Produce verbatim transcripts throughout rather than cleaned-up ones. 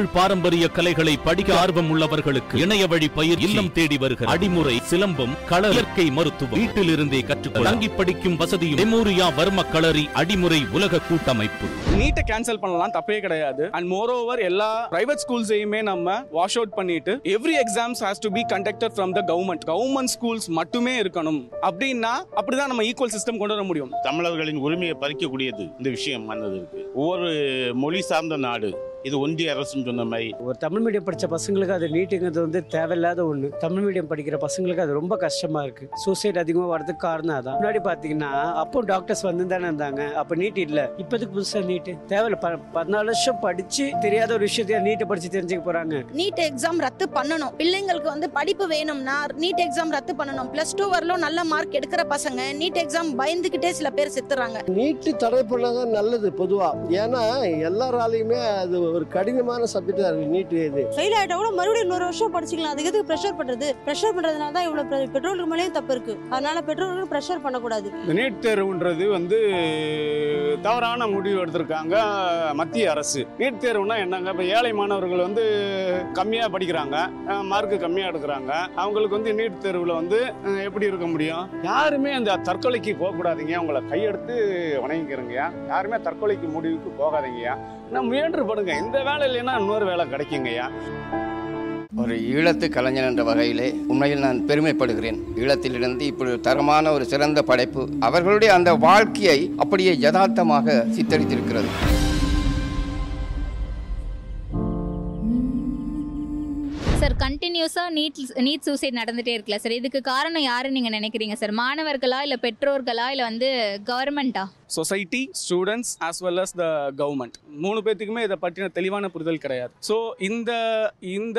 தமிழ் பாரம்பரிய கலைகளை படிக்க ஆர்வம் உள்ளவர்களுக்கு இணைய வழி பயிர் இல்லம் தேடி வருகிற அடிமுறை, சிலம்பம், கள, இயற்கை மருத்துவம் வீட்டில் இருந்தே கற்றுக்கொள்ள தங்கி படிக்கும் வசதியும் மெமோரியா வர்ம களரி அடிமுறை உலக கூட்டமைப்பு. நீட்டை கேன்சல் பண்ணலாம், தப்பே கிடையாது. அண்ட் மோர் ஓவர் எல்லா பிரைவேட் ஸ்கூல்ஸையுமே நம்ம வாஷ் அவுட் பண்ணிட்டு every exams has to be conducted from the government government schools மட்டுமே இருக்கணும். அப்படின்னா அப்படிதான் நம்ம ஈக்குவல் சிஸ்டம் கொண்டு வர முடியும். தமிழர்களின் உரிமையை பறிக்கக்கூடியது இந்த விஷயம் இருக்கு. ஒவ்வொரு மொழி சார்ந்த நாடு இது ஒன்றிய அரசு சொன்ன மாதிரி ஒரு தமிழ் மீடியம் படித்த பசங்களுக்கு அது நீட்டுங்கிறது வந்து தேவையில்லாத ஒன்று. தமிழ் மீடியம் படிக்கிற பசங்களுக்கு அது ரொம்ப கஷ்டமாக இருக்குது. சூசைட் அதிகமாக வரதுக்கு காரணம் அதான். முன்னாடி பார்த்தீங்கன்னா அப்போ டாக்டர்ஸ் வந்து தானே இருந்தாங்க, அப்போ நீட் இல்லை. இப்போதுக்கு புதுசாக நீட்டு தேவையில்லை. ப பதினாலு வருஷம் படித்து தெரியாத ஒரு விஷயத்தையும் நீட்டை படித்து தெரிஞ்சுக்க போகிறாங்க. நீட் எக்ஸாம் ரத்து பண்ணணும். பிள்ளைங்களுக்கு வந்து படிப்பு வேணும்னா நீட் எக்ஸாம் ரத்து பண்ணணும். ப்ளஸ் டூ வரலும் நல்ல மார்க் எடுக்கிற பசங்க நீட் எக்ஸாம் பயந்துக்கிட்டே சில பேர் செத்துறாங்க. நீட்டு தடை பண்ணாங்க நல்லது பொதுவாக. ஏன்னா எல்லாராலையுமே அது ஒரு கடினமான சப்ஜெக்ட் தான் இருக்கு. நீட் இது ஃபெயில் ஆயிட்டா கூட மறுபடியும் இன்னொரு வருஷம் படிச்சுக்கலாம். அதுக்கு எதுக்கு பிரஷர் பண்றது? பிரஷர் பண்றதுனால தான் இவ்வளவு பெட்ரோலுக்கு மேலேயும் தப்பு இருக்கு. அதனால பெட்ரோலுக்கு பிரஷர் பண்ணக்கூடாது. நீட் தேர்வுன்றது வந்து தவறான முடிவு எடுத்திருக்காங்க மத்திய அரசு. நீட் தேர்வுனா என்னங்க? இப்போ ஏழை மாணவர்கள் வந்து கம்மியாக படிக்கிறாங்க, மார்க்கு கம்மியாக எடுக்கிறாங்க. அவங்களுக்கு வந்து நீட் தேர்வில் வந்து எப்படி இருக்க முடியும்? யாருமே அந்த தற்கொலைக்கு போகக்கூடாதுங்க. உங்களை கையெடுத்து வணங்கிக்கிறங்கயா. யாருமே தற்கொலைக்கு முடிவுக்கு போகாதீங்கயா. நான் முயன்று படுங்க. இந்த வேலை இல்லைன்னா இன்னொரு வேலை கிடைக்குங்கய்யா. ஒரு ஈழத்து கலைஞன் என்ற வகையிலே உண்மையில் நான் பெருமைப்படுகிறேன். ஈழத்திலிருந்து இப்படி தரமான ஒரு சிறந்த படைப்பு அவர்களுடைய அந்த வாழ்க்கையை அப்படியே யதார்த்தமாக சித்தரித்திருக்கிறது. சார், கண்டினியூஸாக நீட் நீட் சூசைட் நடந்துகிட்டே இருக்குல்ல சார், இதுக்கு காரணம் யாருன்னு நீங்கள் நினைக்கிறீங்க சார்? மாணவர்களா, இல்லை பெற்றோர்களா, இல்லை வந்து கவர்மெண்ட்டா? Society, students as well as the government மூணு பேர்த்துக்குமே இதை பற்றின தெளிவான புரிதல் கிடையாது. ஸோ இந்த இந்த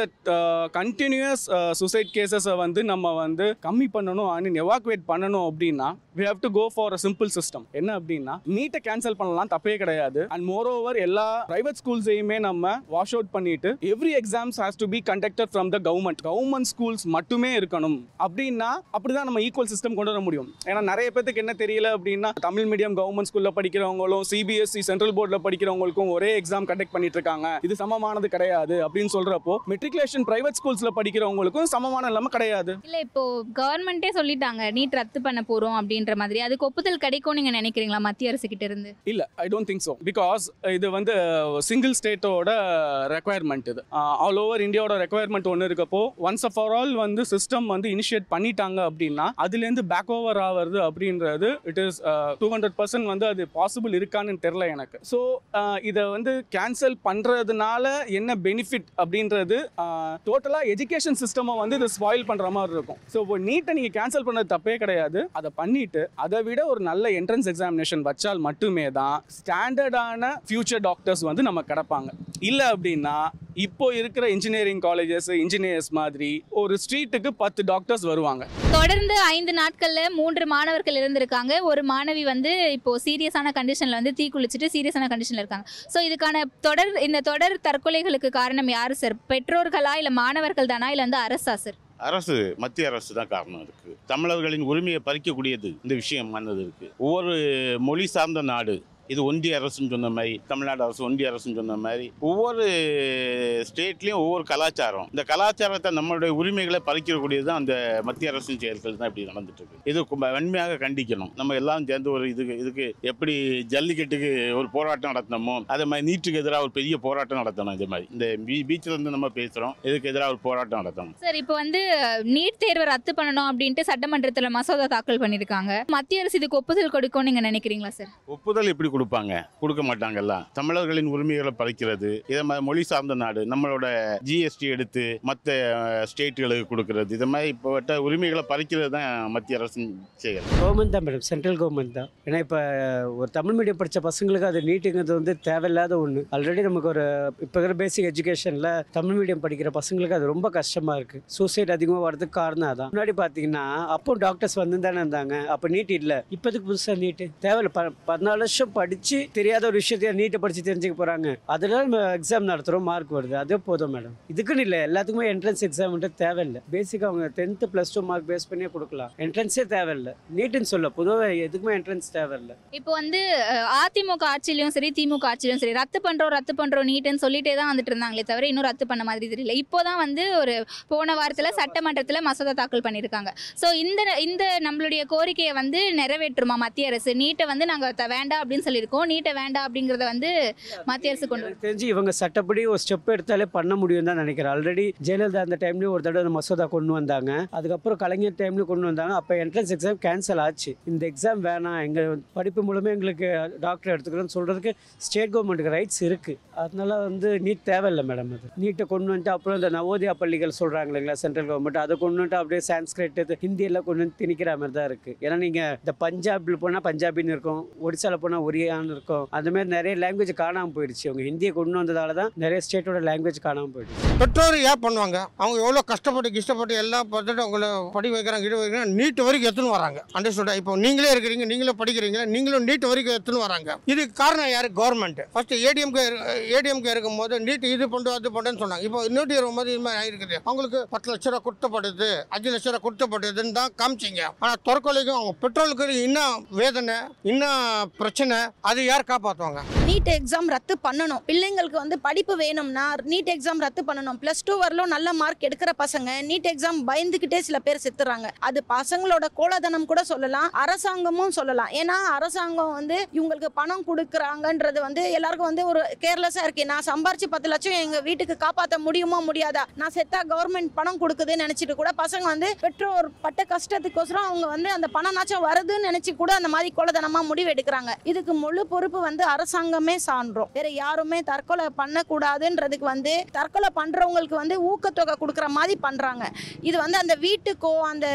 கண்டினியூஸ் சூசைட் கேசஸை வந்து நம்ம வந்து கம்மி பண்ணணும், ஐ மீன் எவாக்குவேட் பண்ணணும். அப்படின்னா we have to go for a simple system. என்ன அப்படின்னா நீட்டை கேன்சல் பண்ணலாம், தப்பே கிடையாது. அண்ட் மோர் ஓவர் எல்லா பிரைவேட் ஸ்கூல்ஸையுமே நம்ம வாஷ் அவுட் பண்ணிட்டு every exams has to be conducted from the government government schools மட்டுமே இருக்கணும். அப்படின்னா அப்படிதான் நம்ம ஈக்குவல் சிஸ்டம் கொண்டு வர முடியும். ஏன்னா நிறைய பேத்துக்கு என்ன தெரியல அப்படின்னா தமிழ் மீடியம் கவர்மெண்ட் ஸ்கூல்ல படிக்கிறவங்களும் சிபிஎஸ்இ சென்ட்ரல் போர்ட்ல படிக்கிறவங்களுக்கும் ஒரே எக்ஸாம் கண்டக்ட் பண்ணிட்டு இருக்காங்க. இது சமமானது கிடையாது அப்படின்னு சொல்றப்போ மெட்ரிகுலேஷன் பிரைவேட் ஸ்கூல்ஸ்ல படிக்கிறவங்களுக்கும் சமமான இல்லாம கிடையாது. இல்ல இப்போ கவர்மெண்டே சொல்லிட்டாங்க நீட் ரத்து பண்ண போறோம் அப்படின்ற மாதிரி. அதுக்கு ஒப்புதல் கிடைக்கும் நீங்க நினைக்கிறீங்களா மத்திய அரசு கிட்ட இருந்து? இல்ல, I don't think so. Because இது வந்து சிங்கிள் ஸ்டேட்டோட ரெக்வயர்மெண்ட், இது ஆல் ஓவர் இந்தியாவோட ரெக்வயர்மெண்ட் ஒன்னு இருக்கப்போ ஒன்ஸ் அண்ட் ஃபார் ஆல் வந்து சிஸ்டம் வந்து இனிஷியேட் பண்ணிட்டாங்க அப்படின்னா அதுல இருந்து பேக் ஓவர் ஆவறது அப்படின்றது it is two hundred percent வந்து அது பாசிபிள் இருக்கான்னு தெரியல எனக்கு. ஸோ இதை வந்து கேன்சல் பண்றதுனால என்ன பெனிஃபிட் அப்படின்றது டோட்டலா எஜுகேஷன் சிஸ்டமை வந்து இது ஸ்பாயில் பண்ற மாதிரி இருக்கும். ஸோ நீட்டை நீங்க கேன்சல் பண்ணது தப்பே கிடையாது. அதை பண்ணிட்டு அதை விட ஒரு நல்ல என்ட்ரன்ஸ் எக்ஸாமினேஷன் வச்சால் மட்டுமே தான் ஸ்டாண்டர்டான ஃபியூச்சர் டாக்டர்ஸ் வந்து நம்ம கிடப்பாங்க. இல்லை அப்படின்னா இப்போ இருக்கிற இன்ஜினியரிங் காலேஜஸ், இன்ஜினியர்ஸ் மாதிரி ஒரு ஸ்ட்ரீட்டுக்கு பத்து டாக்டர்ஸ் வருவாங்க. தொடர்ந்து ஐந்து நாட்கள்ல மூன்று மாணவர்கள் இருந்திருக்காங்க. ஒரு மாணவி வந்து இப்போ சீரியஸான கண்டிஷன்ல வந்து தீக்குளிச்சுட்டு சீரியஸான கண்டிஷன்ல இருக்காங்க. ஸோ இதுக்கான தொடர் இந்த தொடர் தற்கொலைகளுக்கு காரணம் யாரு சார்? பெற்றோர்களா, இல்லை மாணவர்கள் தானா, இல்லை வந்து அரசா சார்? அரசு, மத்திய அரசு தான் காரணம் இருக்கு. தமிழர்களின் உரிமையை பறிக்கக்கூடியது இந்த விஷயம் இருக்கு. ஒவ்வொரு மொழி சார்ந்த நாடு இது ஒன்றிய அரசுன்னு சொன்ன மாதிரி, தமிழ்நாடு அரசு ஒன்றிய அரசுன்னு சொன்ன மாதிரி ஒவ்வொரு ஸ்டேட்லேயும் ஒவ்வொரு கலாச்சாரம். இந்த கலாச்சாரத்தை நம்மளுடைய உரிமைகளை பறிக்கக்கூடியது தான் அந்த மத்திய அரசின் செயல்கள் தான் இப்படி நடந்துட்டு இருக்கு. இது வன்மையாக கண்டிக்கணும். நம்ம எல்லாம் சேர்ந்து ஒரு இதுக்கு இதுக்கு எப்படி ஜல்லிக்கட்டுக்கு ஒரு போராட்டம் நடத்தணுமோ அதே மாதிரி நீட்டுக்கு எதிராக ஒரு பெரிய போராட்டம் நடத்தணும். இதே மாதிரி இந்த பீச்சில் இருந்து நம்ம பேசுகிறோம், இதுக்கு எதிராக ஒரு போராட்டம் நடத்தணும் சார். இப்போ வந்து நீட் தேர்வை ரத்து பண்ணணும் அப்படின்ட்டு சட்டமன்றத்தில் மசோதா தாக்கல் பண்ணியிருக்காங்க. மத்திய அரசு இதுக்கு ஒப்புதல் கொடுக்கும் நீங்கள் நினைக்கிறீங்களா சார்? ஒப்புதல் எப்படி கொடுப்பாங்க? கொடுக்க மாட்டாங்கல்ல. தமிழர்களின் உரிமைகளை பறிக்கிறது, இதை மாதிரி மொழி சார்ந்த நாடு நம்மளோட ஜிஎஸ்டி எடுத்து மற்ற ஸ்டேட்டுகளுக்கு கொடுக்கறது, இதை மாதிரி இப்போ உரிமைகளை பறிக்கிறது தான் மத்திய அரசு செயல். கவர்மெண்ட் தான் மேடம், சென்ட்ரல் கவர்மெண்ட் தான். ஏன்னா இப்போ ஒரு தமிழ் மீடியம் படித்த பசங்களுக்கு அது நீட்டுங்கிறது வந்து தேவையில்லாத ஒன்று. ஆல்ரெடி நமக்கு ஒரு இப்போ இருக்கிற பேசிக் எஜுகேஷனில் தமிழ் மீடியம் படிக்கிற பசங்களுக்கு அது ரொம்ப கஷ்டமாக இருக்குது. சூசைட் அதிகமாக வரதுக்கு காரணம் அதான். முன்னாடி பார்த்தீங்கன்னா அப்போ டாக்டர்ஸ் வந்து தானே இருந்தாங்க, அப்போ நீட் இல்லை. இப்போதுக்கு புதுசாக நீட்டு தேவையில்லை. ப பதினாலு வருஷம் படி படித்து தெரியாத ஒரு விஷயத்தையே நீட்டை படித்து தெரிஞ்சுக்க போகிறாங்க. அதில் நம்ம எக்ஸாம் நடத்துகிறோம், மார்க் வருது, அதே போதும் மேடம். இதுக்குன்னு இல்லை, எல்லாத்துக்குமே என்ட்ரன்ஸ் எக்ஸாம்ன்ட்டு தேவையில்லை. பேசிக்காக அவங்க tenth plus two mark base பண்ணியே கொடுக்கலாம், என்ட்ரன்ஸே தேவையில்லை. நீட்டுன்னு சொல்ல பொதுவாக எதுக்குமே என்ட்ரன்ஸ் தேவையில்லை. இப்போ வந்து அதிமுக ஆட்சியிலையும் சரி திமுக ஆட்சியிலையும் சரி ரத்து பண்ணுறோம் ரத்து பண்ணுறோம் நீட்டுன்னு சொல்லிட்டே தான் வந்துட்டு இருந்தாங்களே தவிர இன்னும் ரத்து பண்ண மாதிரி தெரியல. இப்போ தான் வந்து ஒரு போன வாரத்தில் சட்டமன்றத்தில் மசோதா தாக்கல் பண்ணியிருக்காங்க. ஸோ இந்த இந்த நம்மளுடைய கோரிக்கையை வந்து நிறைவேற்றுமா மத்திய அரசு? நீட்டை வந்து நாங்கள் வேண்டாம் அப்படின்னு சொல்லியிருக்கோம், நீட்டை வேண்டாம் அப்படிங்கிறத வந்து மத்திய அரசு கொண்டு தெரிஞ்சு இவங்க சட்டப்படி ஒரு ஸ்டெப் எடுத்தாலே பண்ண முடியும் தான் நினைக்கிறேன். ஆல்ரெடி ஜெயலலிதா அந்த டைம்லேயும் ஒரு தடவை மசோதா கொண்டு வந்தாங்க, அதுக்கப்புறம் கலைஞர் டைம்லேயும் கொண்டு வந்தாங்க. அப்போ என்ட்ரன்ஸ் எக்ஸாம் கேன்சல் ஆச்சு. இந்த எக்ஸாம் வேணாம், எங்கள் படிப்பு மூலமே எங்களுக்கு டாக்டர் எடுத்துக்கிறோன்னு சொல்கிறதுக்கு ஸ்டேட் கவர்மெண்ட்டுக்கு ரைட்ஸ் இருக்குது. அதனால வந்து நீட் தேவையில்லை மேடம். அது நீட்டை கொண்டு வந்துட்டு அப்புறம் இந்த நவோதயா பள்ளிகள் சொல்கிறாங்க இல்லைங்களா சென்ட்ரல் கவர்மெண்ட், அதை கொண்டு வந்துட்டு அப்படியே சான்ஸ்கிரிட் ஹிந்தியெல்லாம் கொண்டு வந்து திணிக்கிற மாதிரி தான் இருக்குது. ஏன்னா நீங்கள் இந்த பஞ்சாபில் போனால் பஞ்சாபின்னு இருக்கும், ஒடிசாவில் போனால் ஒரியான்னு இருக்கும், அதுமாதிரி நிறைய லாங்குவேஜ் காணாமல் போயிடுச்சு. அவங்க ஹிந்தியை கொண்டு வந்ததால தான் நிறைய ஸ்டேட்டோட லாங்குவேஜ் காணாமல் போயிடுச்சு. பெற்றோர் ஏன் பண்ணுவாங்க? அவங்க எவ்வளோ கஷ்டப்பட்டு கஷ்டப்பட்டு எல்லாம் பார்த்துட்டு அவங்கள படி வைக்கிறாங்க, இட வைக்கிறாங்க, நீட்டு வரைக்கும் எத்தனை வராங்க. அண்டர்ஸ்டூடா? இப்போ நீங்களே இருக்கிறீங்க, நீங்களே படிக்கிறீங்க, நீங்களும் நீட் வரைக்கும் எத்தனை வராங்க. இதுக்கு காரணம் யார்? கவர்மெண்ட். ஃபர்ஸ்ட் ஏடிஎம்கே ஏடிஎம்கே இருக்கும் போது நீட் இது பண்ணுறோம் அது பண்ணுறேன்னு சொன்னாங்க. இப்போ நீட் இருக்கும் போது இது மாதிரி ஆயிருக்குது, அவங்களுக்கு பத்து லட்ச ரூபா கொடுத்தப்படுது, அஞ்சு லட்ச ரூபா கொடுத்தப்படுதுன்னு தான் காமிச்சிங்க. ஆனால் தற்கொலைக்கும் அவங்க பெட்ரோலுக்கு இன்னும் வேதனை இன்னும் பிரச்சனை, அது யார் காப்பாற்றுவாங்க? நீட் எக்ஸாம் ரத்து பண்ணணும். பிள்ளைங்களுக்கு வந்து படிப்பு வேணும்னா நீட் எக்ஸாம் ரத்து பண்ணணும். பிளஸ் டூ வரலும் நல்ல மார்க் எடுக்கிற பசங்க நீட் எக்ஸாம் பயந்துக்கிட்டே சில பேர் செத்துறாங்க. அது பசங்களோட கோலதனம் கூட சொல்லலாம், அரசாங்கமும் சொல்லலாம். ஏன்னா அரசாங்கம் வந்து இவங்களுக்கு பணம் கொடுக்குறாங்கன்றது வந்து எல்லாருக்கும் வந்து ஒரு கேர்லெஸ்ஸாக இருக்கு. நான் சம்பாரிச்சு பத்து லட்சம் எங்கள் வீட்டுக்கு காப்பாற்ற முடியுமா முடியாதா, நான் செத்தா கவர்மெண்ட் பணம் கொடுக்குதுன்னு நினச்சிட்டு கூட பசங்க வந்து பெற்றோர் பட்ட கஷ்டத்துக்கோசரம் அவங்க வந்து அந்த பணம்னாச்சும் வருதுன்னு நினச்சி கூட அந்த மாதிரி கோலதனமாக முடிவு எடுக்கிறாங்க. இதுக்கு முழு பொறுப்பு வந்து அரசாங்கமே சான்றோம். வேற யாருமே தற்கொலை பண்ணக்கூடாதுன்றதுக்கு வந்து தற்கொலை பண்ணுறவங்களுக்கு வந்து ஊக்கத்தொகை கொடுக்குற மாதிரி பண்ணுறாங்க. இது வந்து அந்த வீட்டுக்கோ அந்த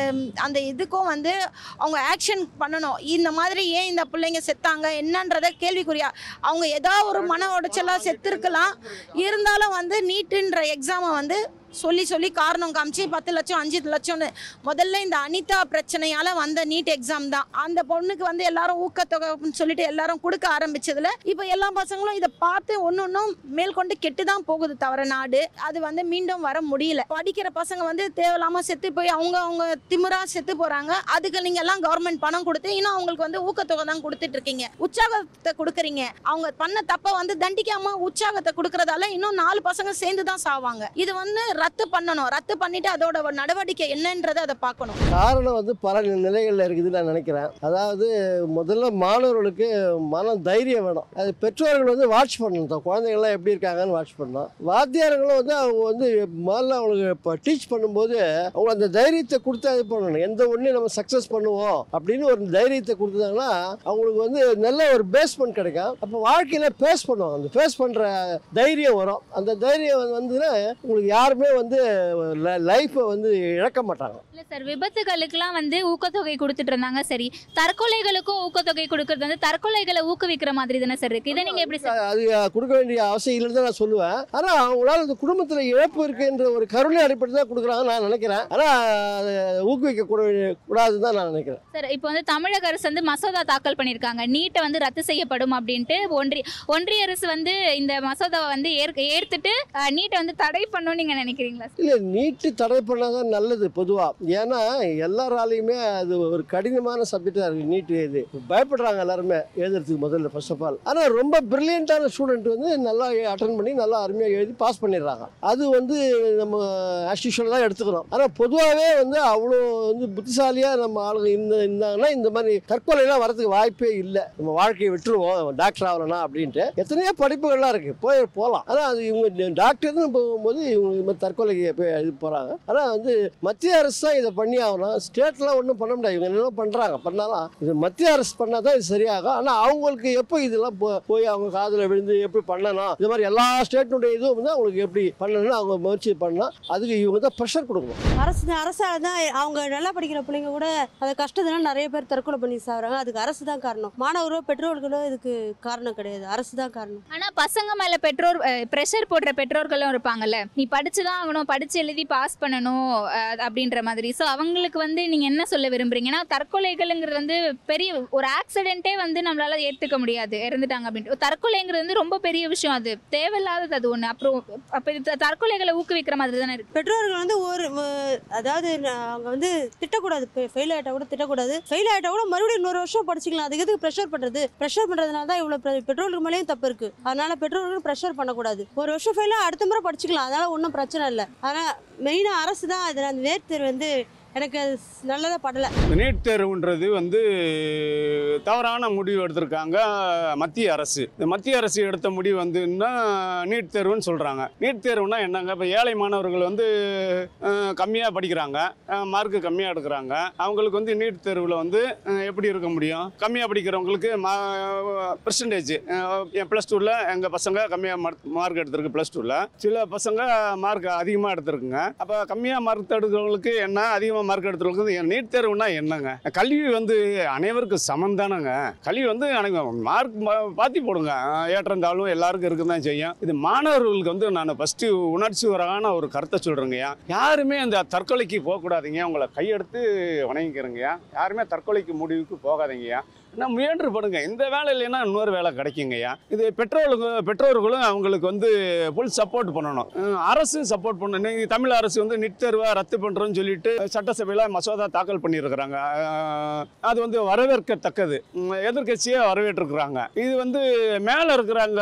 அந்த இதுக்கும் வந்து அவங்க ஆக்ஷன் பண்ணணும். இந்த மாதிரி ஏன் இந்த பிள்ளைங்க செத்தாங்க என்னன்றத கேள்விக்குறியா அவங்க ஏதாவது ஒரு மன உடைச்சலா செத்துருக்கலாம். இருந்தாலும் வந்து நீட்டுன்ற எக்ஸாமை வந்து சொல்லி சொல்லி காரணம் காமிச்சு பத்து லட்சம் அஞ்சு லட்சம்னு முதல்ல இந்த அனிதா பிரச்சனையால் வந்த நீட் எக்ஸாம் தான். அந்த பொண்ணுக்கு வந்து எல்லாரும் ஊக்கத்தொகைன்னு சொல்லிட்டு எல்லாரும் கொடுக்க ஆரம்பிச்சதுல இப்போ எல்லா பசங்களும் இதை பார்த்து ஒன்று ஒன்றும் மேல்கொண்டு கெட்டு தான் போகுது தவிர நாடு அது வந்து மீண்டும் வர முடியல. படிக்கிற பசங்க வந்து தேவையில்லாமல் செத்து போய் அவங்க அவங்க திமிராக செத்து போகிறாங்க. அதுக்கு நீங்கள் எல்லாம் கவர்மெண்ட் பணம் கொடுத்து இன்னும் அவங்களுக்கு வந்து ஊக்கத்தொகை தான் கொடுத்துட்டு இருக்கீங்க, உற்சாகத்தை கொடுக்குறீங்க. அவங்க பண்ண தப்பை வந்து தண்டிக்காமல் உற்சாகத்தை கொடுக்குறதால இன்னும் நாலு பசங்க சேர்ந்து தான் சாவாங்க. இது வந்து ரத்து பண்ணணும். ரத்து பண்ணிட்டு அதோட நடவடிக்கை என்னன்றதை அதை பார்க்கணும். காரணம் வந்து பல நிலைகளில் இருக்குதுன்னு நான் நினைக்கிறேன். அதாவது முதல்ல மாணவர்களுக்கு மன தைரியம் வேணும். அது பெற்றோர்கள் வந்து வாட்ச் பண்ணணும், குழந்தைங்கள்லாம் எப்படி இருக்காங்கன்னு வாட்ச் பண்ணணும். வாத்தியார்களும் வந்து அவங்க வந்து முதல்ல அவங்களுக்கு இப்போ டீச் பண்ணும்போது அவங்க அந்த தைரியத்தை கொடுத்து அது பண்ணணும். எந்த ஒன்றையும் நம்ம சக்ஸஸ் பண்ணுவோம் அப்படின்னு ஒரு தைரியத்தை கொடுத்துட்டாங்கன்னா அவங்களுக்கு வந்து நல்ல ஒரு பேஸ்மெண்ட் கிடைக்கும். அப்போ வாழ்க்கையில் பேஸ் பண்ணுவாங்க, அந்த பேஸ் பண்ணுற தைரியம் வரும். அந்த தைரியம் வந்துன்னா உங்களுக்கு யாருமே வந்து லைஃப் வந்து இழக்க மாட்டாங்க. இல்ல சார், விபத்துகளுக்குலாம் வந்து ஊக்கத்தொகை கொடுத்துட்டு இருந்தாங்க. சரி, தற்கொலைகளுக்கும் ஊக்கத்தொகை கொடுக்கறது வந்து தற்கொலைகளை ஊக்குவிக்கிற மாதிரி தானே சார் இருக்கு. இதை நீங்க எப்படி சார்? அது கொடுக்க வேண்டிய அவசியம் இல்லைன்னு தான் நான் சொல்லுவேன். ஆனா அவங்களால அந்த குடும்பத்துல இழப்பு இருக்குன்ற ஒரு கருணை அடிப்படையில் தான் கொடுக்குறாங்க நான் நினைக்கிறேன். ஆனா ஊக்குவிக்க கூடாதுன்னு தான் நான் நினைக்கிறேன். சார், இப்போ வந்து தமிழக அரசு வந்து மசோதா தாக்கல் பண்ணியிருக்காங்க, நீட்டை வந்து ரத்து செய்யப்படும் அப்படின்ட்டு. ஒன்றிய ஒன்றிய அரசு வந்து இந்த மசோதாவை வந்து ஏற்றுட்டு நீட்டை வந்து தடை பண்ணணும்னு நீங்க நினைக்கிறீங்க? இல்லை, நீட்டு தடை பண்ணாதான் நல்லது பொதுவாக. ஏன்னா எல்லாராலையுமே அது ஒரு கடினமான சப்ஜெக்டாக இருக்குது நீட்டு. இது பயப்படுறாங்க எல்லாருமே எழுதுறதுக்கு முதல்ல ஃபர்ஸ்ட் ஆஃப் ஆல். ஆனால் ரொம்ப பிரில்லியண்டான ஸ்டூடெண்ட் வந்து நல்லா அட்டன் பண்ணி நல்லா அருமையாக எழுதி பாஸ் பண்ணிடுறாங்க. அது வந்து நம்ம ஆஸ் யூஷுவல் தான் எடுத்துக்கிறோம். ஆனால் பொதுவாகவே வந்து அவ்வளோ வந்து புத்திசாலியாக நம்ம ஆளுங்க இருந்து இருந்தாங்கன்னா இந்த மாதிரி தற்கொலைலாம் வரதுக்கு வாய்ப்பே இல்லை. நம்ம வாழ்க்கையை விட்டுருவோம் டாக்டர் ஆகலனா அப்படின்ட்டு எத்தனையோ படிப்புகள்லாம் இருக்குது, போய் போகலாம். ஆனால் அது இவங்க டாக்டர்னு போகும்போது இவங்க தற்கொலைக்கு போய் இது போகிறாங்க. ஆனால் வந்து மத்திய அரசு தான் இதை பண்ணி ஆகணும், ஸ்டேட்லாம் ஒன்றும் பண்ண முடியாது. இவங்க என்னென்ன பண்ணுறாங்க பண்ணாலும் இது மத்திய அரசு பண்ணால் தான் இது சரியாகும். ஆனால் அவங்களுக்கு எப்போ இதெல்லாம் போய் அவங்க காதில் விழுந்து எப்படி பண்ணணும், இது மாதிரி எல்லா ஸ்டேட்னுடைய இதுவும் வந்து அவங்களுக்கு எப்படி பண்ணணும்னு அவங்க முயற்சி பண்ணலாம். அதுக்கு இவங்க தான் ப்ரெஷர் கொடுக்கணும். அரசு அரசாக தான் அவங்க நல்லா படிக்கிற பிள்ளைங்க கூட அதை கஷ்டத்தினால நிறைய பேர் தற்கொலை பண்ணி சாகுறாங்க. அதுக்கு அரசு தான் காரணம், மாணவர்களோ பெற்றோர்களோ இதுக்கு காரணம் கிடையாது, அரசு தான் காரணம். ஆனால் பசங்க மேலே பெற்றோர் ப்ரெஷர் போடுற பெற்றோர்களும் இருப்பாங்கல்ல, நீ படிச்சு தான் ஆகணும், படிச்சு எழுதி பாஸ் பண்ணணும் அப்படின்ற மாதிரி. மாதிரி. ஸோ அவங்களுக்கு வந்து நீங்கள் என்ன சொல்ல விரும்புகிறீங்கன்னா, தற்கொலைகள்ங்கிறது வந்து பெரிய ஒரு ஆக்சிடென்ட்டே வந்து நம்மளால் ஏற்றுக்க முடியாது இறந்துட்டாங்க அப்படின்ட்டு. தற்கொலைங்கிறது வந்து ரொம்ப பெரிய விஷயம், அது தேவையில்லாதது அது ஒன்று. அப்புறம் அப்போ தற்கொலைகளை ஊக்குவிக்கிற மாதிரி தானே இருக்குது. பெற்றோர்கள் வந்து ஒரு அதாவது அவங்க வந்து திட்டக்கூடாது, ஃபெயில் ஆகிட்டா கூட திட்டக்கூடாது, ஃபெயில் ஆகிட்டா கூட மறுபடியும் இன்னொரு வருஷம் படிச்சிக்கலாம், அதுக்கு எதுக்கு ப்ரெஷர் பண்ணுறது, ப்ரெஷர் பண்ணுறதுனால தான் இவ்வளோ பெற்றோர்கள் மேலேயும் தப்பு இருக்குது. அதனால் பெற்றோர்களும் ப்ரெஷர் பண்ணக்கூடாது, ஒரு வருஷம் ஃபெயிலாக அடுத்த முறை படிச்சிக்கலாம், அதனால் ஒன்றும் பிரச்சனை இல்லை. ஆனால் மெயினாக அரசு தான் அதில் அந்த நேர் தேர்வு வந்து எனக்கு நல்லதாக படலை. நீட் தேர்வுன்றது வந்து தவறான முடிவு எடுத்திருக்காங்க மத்திய அரசு. மத்திய அரசு எடுத்த முடிவு வந்துன்னா நீட் தேர்வுன்னு சொல்கிறாங்க. நீட் தேர்வுனா என்னங்க, இப்போ ஏழை மாணவர்கள் வந்து கம்மியாக படிக்கிறாங்க, மார்க்கு கம்மியாக எடுக்கிறாங்க, அவங்களுக்கு வந்து நீட் தேர்வில் வந்து எப்படி இருக்க முடியும்? கம்மியாக படிக்கிறவங்களுக்கு மா பெர்சன்டேஜ் என் ப்ளஸ் டூவில் எங்கள் பசங்க கம்மியாக மார்க் எடுத்திருக்கு, ப்ளஸ் டூவில் சில பசங்க மார்க் அதிகமாக எடுத்திருக்குங்க. அப்போ கம்மியாக மார்க் எடுக்கிறவங்களுக்கு என்ன, அதிகமாக மார்க் எடுத்து நீட் தேர்வுனா என்னங்க? கல்வி வந்து அனைவருக்கும் சமம் தானங்க. கல்வி வந்து மார்க் பாத்தி போடுங்க, ஏற்றந்தாலும் எல்லாருக்கும் இருக்குதான் செய்யும். இது மாணவர்களுக்கு வந்து நான் ஃபர்ஸ்ட் உணர்ச்சி வரான ஒரு கருத்தை சொல்றேங்கய்யா, யாருமே அந்த தற்கொலைக்கு போகக்கூடாதுங்க. உங்களை கையெடுத்து வணங்கிக்கிறேங்கய்யா, யாருமே தற்கொலைக்கு முடிவுக்கு போகாதீங்கய்யா. நான் முயன்று படுங்க, இந்த வேலை இல்லைன்னா இன்னொரு வேலை கிடைக்குங்கய்யா. இது பெற்றோர்களுக்கு பெற்றோர்களும் அவங்களுக்கு வந்து ஃபுல் சப்போர்ட் பண்ணணும், அரசு சப்போர்ட் பண்ணணும். நீங்கள் தமிழ் அரசு வந்து நீட் தேர்வை ரத்து பண்ணுறோன்னு சொல்லிட்டு சட்டசபையில் மசோதா தாக்கல் பண்ணியிருக்கிறாங்க, அது வந்து வரவேற்கத்தக்கது, எதிர்கட்சியாக வரவேற்றுக்கிறாங்க. இது வந்து மேலே இருக்கிறாங்க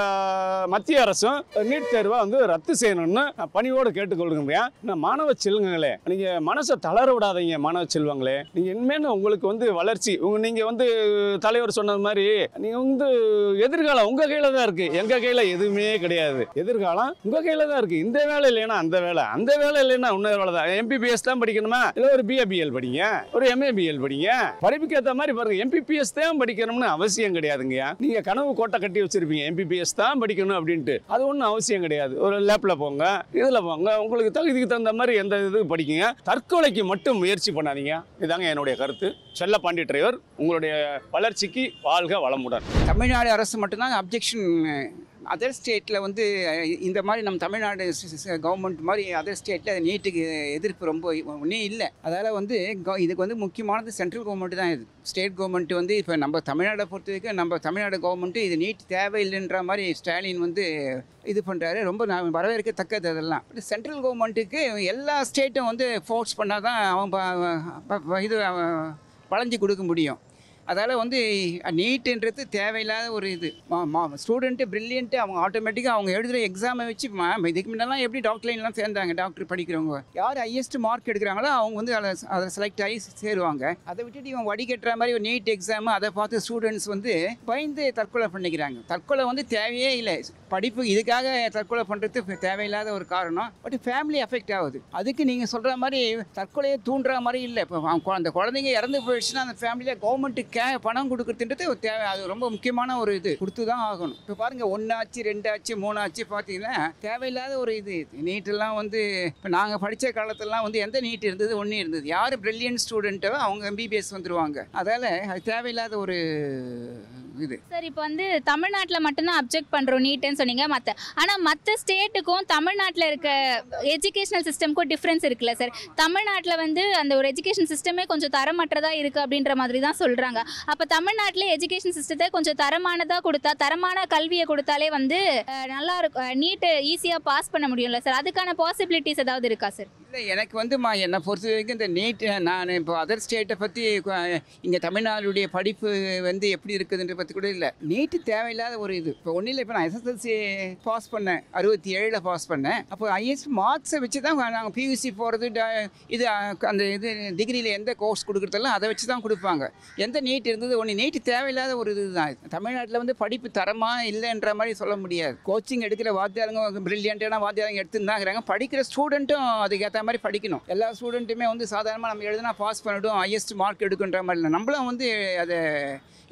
மத்திய அரசும் நீட் தேர்வை வந்து ரத்து செய்யணும்னு பணியோடு கேட்டுக்கொள்ளுங்கய்யா. நான் மாணவ செல்வங்களே, நீங்கள் மனசை தளர விடாதீங்க மாணவ செல்வங்களே. நீங்கள் இனிமேல் உங்களுக்கு வந்து வளர்ச்சி, நீங்கள் வந்து தலைவர் சொன்னது மாதிரி நீங்க வந்து எதிர்காலம் உங்க கையில தான் இருக்கு, எங்க கையில எதுவுமே கிடையாது. எதிர்காலம் உங்க கையில தான் இருக்கு. இந்த வேலை இல்லைன்னா அந்த வேலை, அந்த வேலை இல்லைன்னா இன்னொரு வேலை தான். எம்பிபிஎஸ் தான் படிக்கணுமா, இல்ல ஒரு பிஏபிஎல் படிங்க, ஒரு எம்ஏபிஎல் படிங்க, படிப்புக்கு ஏற்ற மாதிரி பாருங்க. எம்பிபிஎஸ் தான் படிக்கணும்னு அவசியம் கிடையாதுங்க. நீங்க கனவு கோட்டை கட்டி வச்சிருப்பீங்க எம்பிபிஎஸ் தான் படிக்கணும் அப்படின்ட்டு, அது ஒன்றும் அவசியம் கிடையாது. ஒரு லேப்ல போங்க, இதுல போங்க, உங்களுக்கு தகுதிக்கு தகுந்த மாதிரி எந்த இது படிக்குங்க. தற்கொலைக்கு மட்டும் முயற்சி பண்ணாதீங்க. இதாங்க என்னுடைய கருத்து. செல்லப்பாண்டி டிரைவர், உங்களுடைய வளர்ச்சிக்கு வாழ்க வளமுடன். தமிழ்நாடு அரசு மட்டும்தான் அப்ஜெக்ஷன். அதர் ஸ்டேட்டில் வந்து இந்த மாதிரி நம்ம தமிழ்நாடு கவர்மெண்ட் மாதிரி அதர் ஸ்டேட்டில் நீட்டுக்கு எதிர்ப்பு ரொம்ப ஒன்றும் இல்லை. அதனால் வந்து இதுக்கு வந்து முக்கியமானது சென்ட்ரல் கவர்மெண்ட்டு தான். இது ஸ்டேட் கவர்மெண்ட்டு வந்து இப்போ நம்ம தமிழ்நாடை பொறுத்த வரைக்கும் நம்ம தமிழ்நாடு கவர்மெண்ட்டு இது நீட் தேவையில்லைன்ற மாதிரி ஸ்டாலின் வந்து இது பண்ணுறாரு. ரொம்ப நான் வரவேற்கத்தக்கது. அதெல்லாம் சென்ட்ரல் கவர்மெண்ட்டுக்கு எல்லா ஸ்டேட்டும் வந்து ஃபோர்ஸ் பண்ணால் தான் அவன் இது வளைஞ்சி கொடுக்க முடியும். அதால் வந்து நீட்டுன்றது தேவையில்லாத ஒரு இது. மா ஸ்டூடெண்ட்டு ப்ரில்லியண்ட்டு, அவங்க ஆட்டோமேட்டிக்காக அவங்க எழுதுகிற எக்ஸாமை வச்சு மா இதுக்கு முன்னெல்லாம் எப்படி டாக்டர் லைன்லாம் சேர்ந்தாங்க, டாக்டர் படிக்கிறவங்க யார் ஹையஸ்ட் மார்க் எடுக்கிறாங்களோ அவங்க வந்து அதை அதை செலக்ட் ஆகி சேருவாங்க. அதை விட்டுட்டு இவன் வடிகட்டுற மாதிரி ஒரு நீட் எக்ஸாமு, அதை பார்த்து ஸ்டூடெண்ட்ஸ் வந்து பயந்து தற்கொலை பண்ணிக்கிறாங்க. தற்கொலை வந்து தேவையே இல்லை. படிப்பு இதுக்காக தற்கொலை பண்ணுறது தேவையில்லாத ஒரு காரணம். பட் ஃபேமிலி அஃபெக்ட் ஆகுது. அதுக்கு நீங்கள் சொல்கிற மாதிரி தற்கொலையை தூண்டுற மாதிரி இல்லை. இப்போ அந்த குழந்தைங்க இறந்து போயிடுச்சுன்னா அந்த ஃபேமிலியில் கவர்மெண்ட்டு கே பணம் கொடுக்குறதுன்றது தேவை. அது ரொம்ப முக்கியமான ஒரு இது, கொடுத்து தான் ஆகணும். இப்போ பாருங்கள், ஒன்றாச்சு ரெண்டாச்சு மூணாச்சு பார்த்தீங்கன்னா தேவையில்லாத ஒரு இது. நீட்டெல்லாம் வந்து இப்போ நாங்கள் படித்த காலத்திலலாம் வந்து எந்த நீட் இருந்தது, ஒன்றே இருந்தது. யார் பிரில்லியன்ட் ஸ்டூடெண்ட்டோ அவங்க எம்பிபிஎஸ் வந்துடுவாங்க. அதால் அது தேவையில்லாத ஒரு இது. சார், இப்போ வந்து தமிழ்நாட்டில் மட்டும்தான் அப்ஜெக்ட் பண்ணுறோம் நீட்டுன்னு சொன்னீங்க. மற்ற ஆனால் மற்ற ஸ்டேட்டுக்கும் தமிழ்நாட்டில் இருக்க எஜுகேஷனல் சிஸ்டமுக்கும் டிஃப்ரென்ஸ் இருக்குல்ல சார்? தமிழ்நாட்டில் வந்து அந்த ஒரு எஜுகேஷன் சிஸ்டமே கொஞ்சம் தரமற்றதாக இருக்குது அப்படின்ற மாதிரி தான் சொல்கிறாங்க. அப்போ தமிழ்நாட்டில் எஜுகேஷன் சிஸ்டத்தை கொஞ்சம் தரமானதாக கொடுத்தா, தரமான கல்வியை கொடுத்தாலே வந்து நல்லா இருக்கும், நீட்டு ஈஸியாக பாஸ் பண்ண முடியும்ல சார்? அதுக்கான பாசிபிலிட்டிஸ் ஏதாவது இருக்கா சார்? இல்லை, எனக்கு வந்து மா என்னை பொறுத்த வரைக்கும் இந்த நீட், நான் இப்போ அதர் ஸ்டேட்டை பற்றி இங்கே தமிழ்நாடுடைய படிப்பு வந்து எப்படி இருக்குதுன்ற பற்றி கூட இல்லை. நீட்டு தேவையில்லாத ஒரு இது. இப்போ ஒன்றும் இல்லை, இப்போ நான் எஸ்எஸ்எல்சி பாஸ் பண்ணேன், அறுபத்தி ஏழில் பாஸ் பண்ணேன். அப்போ ஐஎஸ் மார்க்ஸை வச்சு தான் நாங்கள் பியூசி போகிறது, இது அந்த இது டிகிரியில் எந்த கோர்ஸ் கொடுக்குறதெல்லாம் அதை வச்சு தான் கொடுப்பாங்க. எந்த நீட் இருந்தது ஒன்று. நீட் தேவையில்லாத ஒரு இது தான். தமிழ்நாட்டில் வந்து படிப்பு தரமாக இல்லைன்ற மாதிரி சொல்ல முடியாது. கோச்சிங் எடுக்கிற வாத்தியாரங்க பிரில்லியண்டான வாத்தியாரங்க எடுத்துருந்தாங்கிறாங்க. படிக்கிற ஸ்டூடெண்ட்டும் அதுக்கேற்ற மாதிரி படிக்கணும். எல்லா ஸ்டூடெண்ட்டுமே வந்து சாதாரணமாக நம்ம எழுதுனா பாஸ் பண்ணிவிடும், ஹையஸ்ட் மார்க் எடுக்குன்ற மாதிரி இல்லை. நம்மளும் வந்து அதை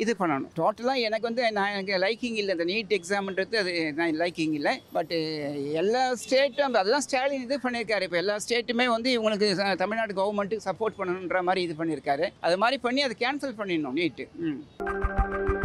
இது பண்ணணும். டோட்டலாக எனக்கு வந்து நான் எனக்கு லைக்கிங் இல்லை இந்த நீட் எக்ஸாம்ன்றது. அது நான் லைக்கிங் இல்லை. பட்டு எல்லா ஸ்டேட்டும் அதுதான் ஸ்டாலின் இது பண்ணியிருக்காரு. இப்போ எல்லா ஸ்டேட்டுமே வந்து இவங்களுக்கு தமிழ்நாடு கவர்மெண்ட்டுக்கு சப்போர்ட் பண்ணணுன்ற மாதிரி இது பண்ணியிருக்காரு. அது மாதிரி பண்ணி அதை கேன்சல் பண்ணிடணும் நீட்டு. ம்